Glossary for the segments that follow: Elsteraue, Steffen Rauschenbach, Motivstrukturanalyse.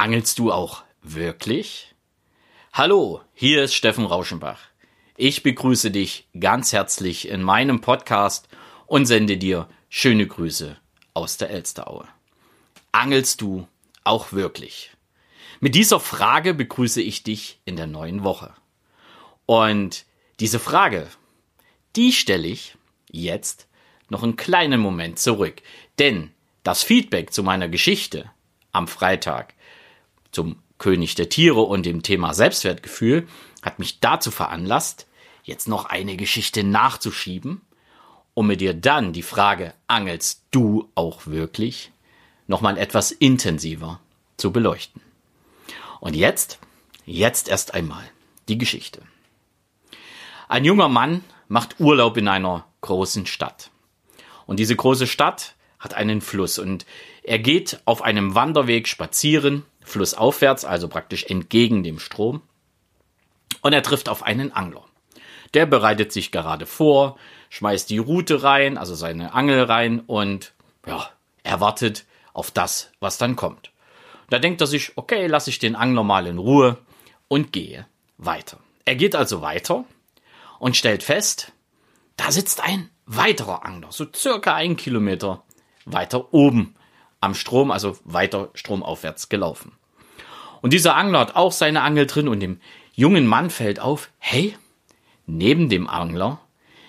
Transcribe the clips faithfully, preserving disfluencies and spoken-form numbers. Angelst du auch wirklich? Hallo, hier ist Steffen Rauschenbach. Ich begrüße dich ganz herzlich in meinem Podcast und sende dir schöne Grüße aus der Elsteraue. Angelst du auch wirklich? Mit dieser Frage begrüße ich dich in der neuen Woche. Und diese Frage, die stelle ich jetzt noch einen kleinen Moment zurück. Denn das Feedback zu meiner Geschichte am Freitag zum König der Tiere und dem Thema Selbstwertgefühl hat mich dazu veranlasst, jetzt noch eine Geschichte nachzuschieben, um mit dir dann die Frage, angelst du auch wirklich, nochmal etwas intensiver zu beleuchten. Und jetzt, jetzt erst einmal die Geschichte. Ein junger Mann macht Urlaub in einer großen Stadt. Und diese große Stadt hat einen Fluss und er geht auf einem Wanderweg spazieren, flussaufwärts, also praktisch entgegen dem Strom. Und er trifft auf einen Angler. Der bereitet sich gerade vor, schmeißt die Rute rein, also seine Angel rein und ja, er wartet auf das, was dann kommt. Da denkt er sich, okay, lasse ich den Angler mal in Ruhe und gehe weiter. Er geht also weiter und stellt fest, da sitzt ein weiterer Angler, so circa einen Kilometer weiter oben am Strom, also weiter stromaufwärts gelaufen. Und dieser Angler hat auch seine Angel drin und dem jungen Mann fällt auf, hey, neben dem Angler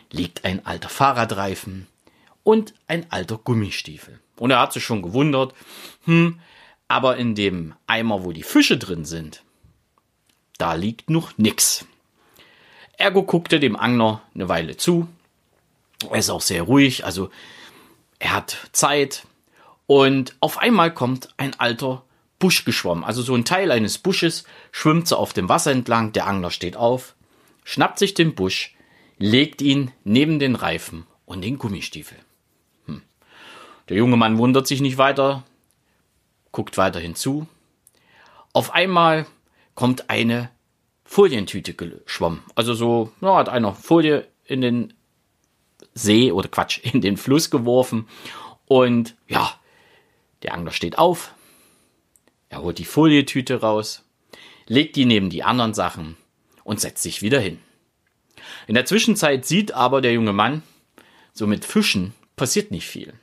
liegt ein alter Fahrradreifen und ein alter Gummistiefel. Und er hat sich schon gewundert, hm, aber in dem Eimer, wo die Fische drin sind, da liegt noch nichts. Ergo guckte dem Angler eine Weile zu. Er ist auch sehr ruhig, also er hat Zeit. Und auf einmal kommt ein alter Busch geschwommen. Also so ein Teil eines Busches schwimmt so auf dem Wasser entlang. Der Angler steht auf, schnappt sich den Busch, legt ihn neben den Reifen und den Gummistiefel. Hm. Der junge Mann wundert sich nicht weiter, guckt weiterhin zu. Auf einmal kommt eine Folientüte geschwommen. Also so, ja, hat einer Folie in den See oder Quatsch, in den Fluss geworfen. Und ja, der Angler steht auf, er holt die Folientüte raus, legt die neben die anderen Sachen und setzt sich wieder hin. In der Zwischenzeit sieht aber der junge Mann, so mit Fischen passiert nicht viel.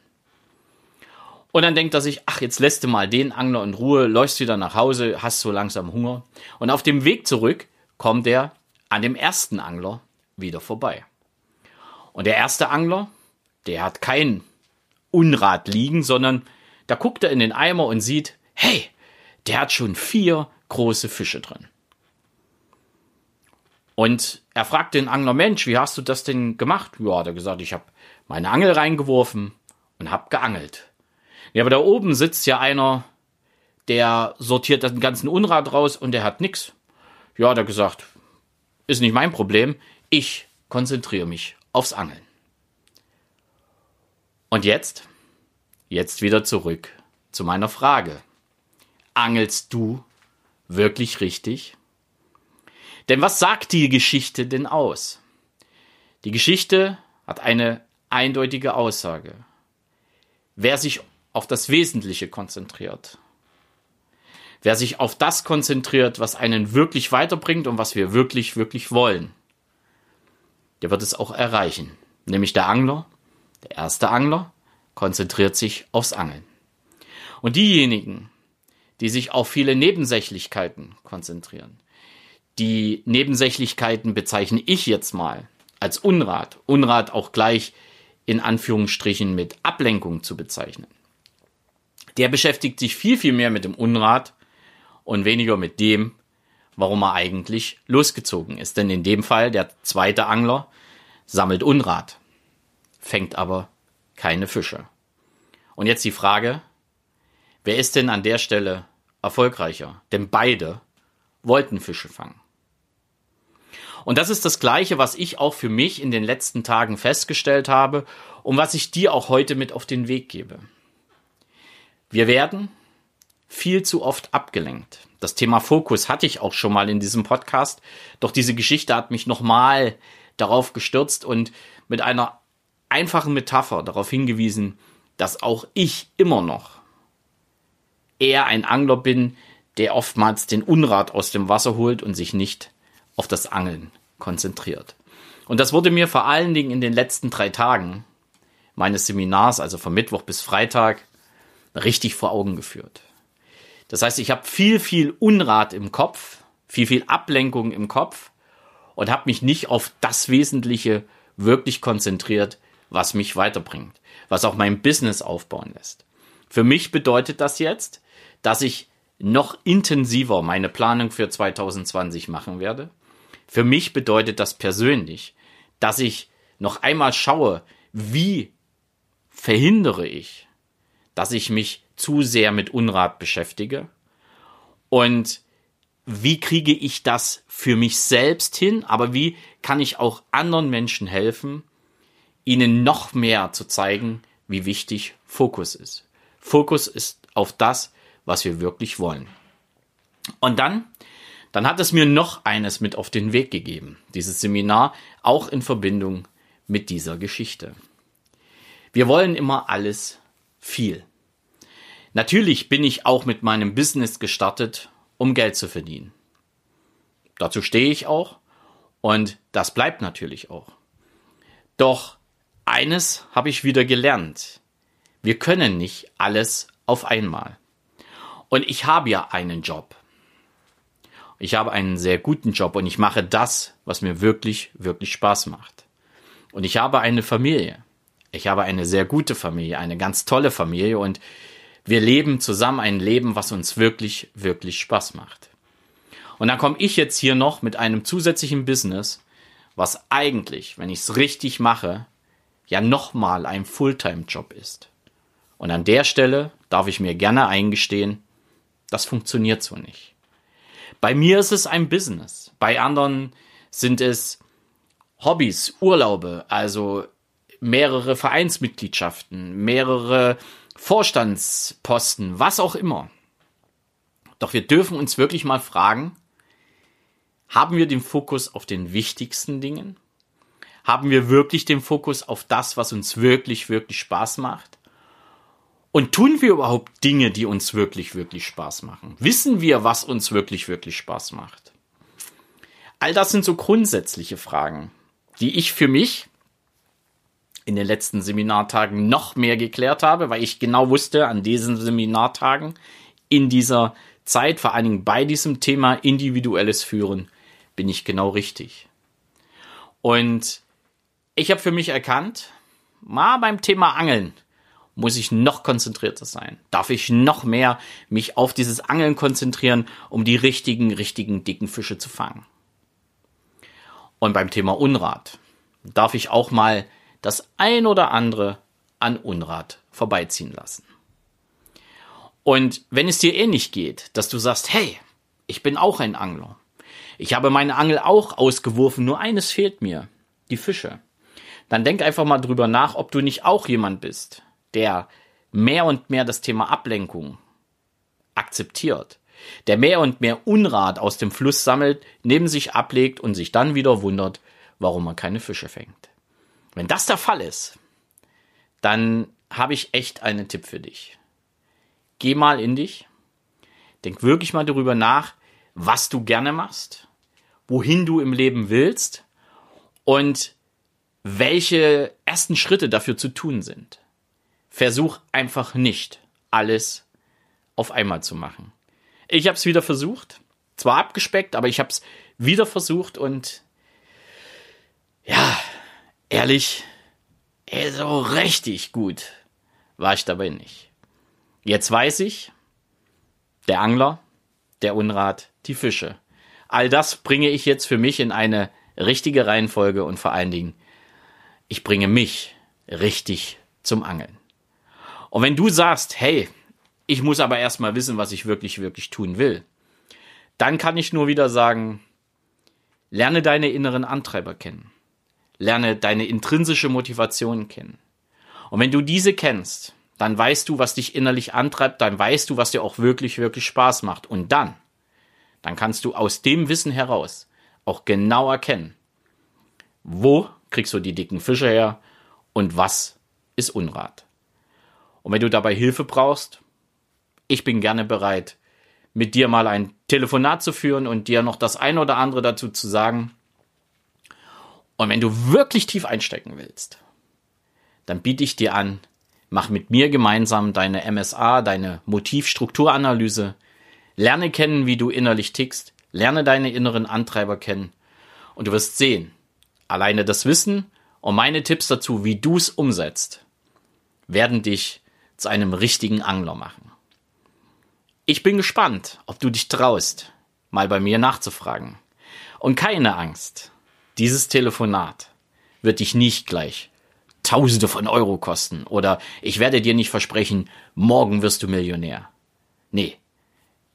Und dann denkt er sich, ach, jetzt lässt du mal den Angler in Ruhe, läufst wieder nach Hause, hast so langsam Hunger. Und auf dem Weg zurück kommt er an dem ersten Angler wieder vorbei. Und der erste Angler, der hat keinen Unrat liegen, sondern da guckt er in den Eimer und sieht, hey, der hat schon vier große Fische drin. Und er fragt den Angler, Mensch, wie hast du das denn gemacht? Ja, hat er gesagt, ich habe meine Angel reingeworfen und habe geangelt. Ja, aber da oben sitzt ja einer, der sortiert den ganzen Unrat raus und der hat nichts. Ja, hat er gesagt, ist nicht mein Problem, ich konzentriere mich aufs Angeln. Und jetzt? Jetzt wieder zurück zu meiner Frage. Angelst du wirklich richtig? Denn was sagt die Geschichte denn aus? Die Geschichte hat eine eindeutige Aussage. Wer sich auf das Wesentliche konzentriert, wer sich auf das konzentriert, was einen wirklich weiterbringt und was wir wirklich, wirklich wollen, der wird es auch erreichen. Nämlich der Angler. Der erste Angler konzentriert sich aufs Angeln. Und diejenigen, die sich auf viele Nebensächlichkeiten konzentrieren, die Nebensächlichkeiten bezeichne ich jetzt mal als Unrat. Unrat auch gleich in Anführungsstrichen mit Ablenkung zu bezeichnen. Der beschäftigt sich viel, viel mehr mit dem Unrat und weniger mit dem, warum er eigentlich losgezogen ist. Denn in dem Fall, der zweite Angler sammelt Unrat, fängt aber keine Fische. Und jetzt die Frage, wer ist denn an der Stelle erfolgreicher? Denn beide wollten Fische fangen. Und das ist das Gleiche, was ich auch für mich in den letzten Tagen festgestellt habe und was ich dir auch heute mit auf den Weg gebe. Wir werden viel zu oft abgelenkt. Das Thema Fokus hatte ich auch schon mal in diesem Podcast, doch diese Geschichte hat mich nochmal darauf gestürzt und mit einer einfachen Metapher darauf hingewiesen, dass auch ich immer noch eher ein Angler bin, der oftmals den Unrat aus dem Wasser holt und sich nicht auf das Angeln konzentriert. Und das wurde mir vor allen Dingen in den letzten drei Tagen meines Seminars, also von Mittwoch bis Freitag, richtig vor Augen geführt. Das heißt, ich habe viel, viel Unrat im Kopf, viel, viel Ablenkung im Kopf und habe mich nicht auf das Wesentliche wirklich konzentriert, was mich weiterbringt, was auch mein Business aufbauen lässt. Für mich bedeutet das jetzt, dass ich noch intensiver meine Planung für zwanzig zwanzig machen werde. Für mich bedeutet das persönlich, dass ich noch einmal schaue, wie verhindere ich, dass ich mich zu sehr mit Unrat beschäftige und wie kriege ich das für mich selbst hin, aber wie kann ich auch anderen Menschen helfen, ihnen noch mehr zu zeigen, wie wichtig Fokus ist. Fokus ist auf das, was wir wirklich wollen. Und dann, dann hat es mir noch eines mit auf den Weg gegeben, dieses Seminar, auch in Verbindung mit dieser Geschichte. Wir wollen immer alles viel. Natürlich bin ich auch mit meinem Business gestartet, um Geld zu verdienen. Dazu stehe ich auch und das bleibt natürlich auch. Doch eines habe ich wieder gelernt. Wir können nicht alles auf einmal. Und ich habe ja einen Job. Ich habe einen sehr guten Job und ich mache das, was mir wirklich, wirklich Spaß macht. Und ich habe eine Familie. Ich habe eine sehr gute Familie, eine ganz tolle Familie und wir leben zusammen ein Leben, was uns wirklich, wirklich Spaß macht. Und dann komme ich jetzt hier noch mit einem zusätzlichen Business, was eigentlich, wenn ich es richtig mache, ja nochmal ein Fulltime-Job ist. Und an der Stelle darf ich mir gerne eingestehen, das funktioniert so nicht. Bei mir ist es ein Business. Bei anderen sind es Hobbys, Urlaube, also mehrere Vereinsmitgliedschaften, mehrere Vorstandsposten, was auch immer. Doch wir dürfen uns wirklich mal fragen, haben wir den Fokus auf den wichtigsten Dingen? Haben wir wirklich den Fokus auf das, was uns wirklich, wirklich Spaß macht? Und tun wir überhaupt Dinge, die uns wirklich, wirklich Spaß machen? Wissen wir, was uns wirklich, wirklich Spaß macht? All das sind so grundsätzliche Fragen, die ich für mich in den letzten Seminartagen noch mehr geklärt habe, weil ich genau wusste, an diesen Seminartagen, in dieser Zeit, vor allen Dingen bei diesem Thema individuelles Führen, bin ich genau richtig. Und ich habe für mich erkannt, mal beim Thema Angeln muss ich noch konzentrierter sein. Darf ich noch mehr mich auf dieses Angeln konzentrieren, um die richtigen, richtigen dicken Fische zu fangen. Und beim Thema Unrat darf ich auch mal das ein oder andere an Unrat vorbeiziehen lassen. Und wenn es dir ähnlich geht, dass du sagst, hey, ich bin auch ein Angler. Ich habe meine Angel auch ausgeworfen, nur eines fehlt mir, die Fische. Dann denk einfach mal drüber nach, ob du nicht auch jemand bist, der mehr und mehr das Thema Ablenkung akzeptiert, der mehr und mehr Unrat aus dem Fluss sammelt, neben sich ablegt und sich dann wieder wundert, warum man keine Fische fängt. Wenn das der Fall ist, dann habe ich echt einen Tipp für dich. Geh mal in dich, denk wirklich mal darüber nach, was du gerne machst, wohin du im Leben willst und welche ersten Schritte dafür zu tun sind. Versuch einfach nicht, alles auf einmal zu machen. Ich habe es wieder versucht, zwar abgespeckt, aber ich habe es wieder versucht und ja, ehrlich, so richtig gut war ich dabei nicht. Jetzt weiß ich, der Angler, der Unrat, die Fische. All das bringe ich jetzt für mich in eine richtige Reihenfolge und vor allen Dingen, ich bringe mich richtig zum Angeln. Und wenn du sagst, hey, ich muss aber erstmal wissen, was ich wirklich, wirklich tun will. Dann kann ich nur wieder sagen, lerne deine inneren Antreiber kennen. Lerne deine intrinsische Motivation kennen. Und wenn du diese kennst, dann weißt du, was dich innerlich antreibt, dann weißt du, was dir auch wirklich, wirklich Spaß macht. Und dann, dann kannst du aus dem Wissen heraus auch genau erkennen, wo kriegst du die dicken Fische her und was ist Unrat. Und wenn du dabei Hilfe brauchst, ich bin gerne bereit, mit dir mal ein Telefonat zu führen und dir noch das eine oder andere dazu zu sagen. Und wenn du wirklich tief einstecken willst, dann biete ich dir an, mach mit mir gemeinsam deine M S A, deine Motivstrukturanalyse. Lerne kennen, wie du innerlich tickst. Lerne deine inneren Antreiber kennen. Und du wirst sehen, alleine das Wissen und meine Tipps dazu, wie du es umsetzt, werden dich zu einem richtigen Angler machen. Ich bin gespannt, ob du dich traust, mal bei mir nachzufragen. Und keine Angst, dieses Telefonat wird dich nicht gleich Tausende von Euro kosten oder ich werde dir nicht versprechen, morgen wirst du Millionär. Nee,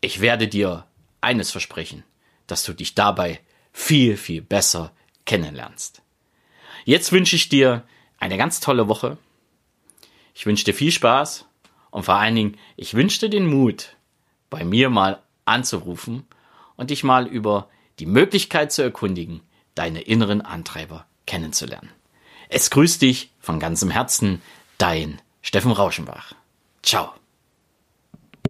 ich werde dir eines versprechen, dass du dich dabei viel, viel besser kennenlernst. Jetzt wünsche ich dir eine ganz tolle Woche. Ich wünsche dir viel Spaß und vor allen Dingen, ich wünsche dir den Mut, bei mir mal anzurufen und dich mal über die Möglichkeit zu erkundigen, deine inneren Antreiber kennenzulernen. Es grüßt dich von ganzem Herzen, dein Steffen Rauschenbach. Ciao.